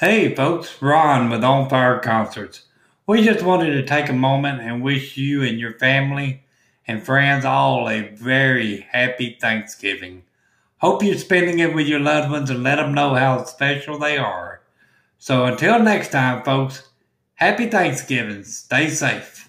Hey folks, Ron with On Fire Concerts. We just wanted to take a moment and wish you and your family and friends all a very happy Thanksgiving. Hope you're spending it with your loved ones and let them know how special they are. So until next time folks, happy Thanksgiving. Stay safe.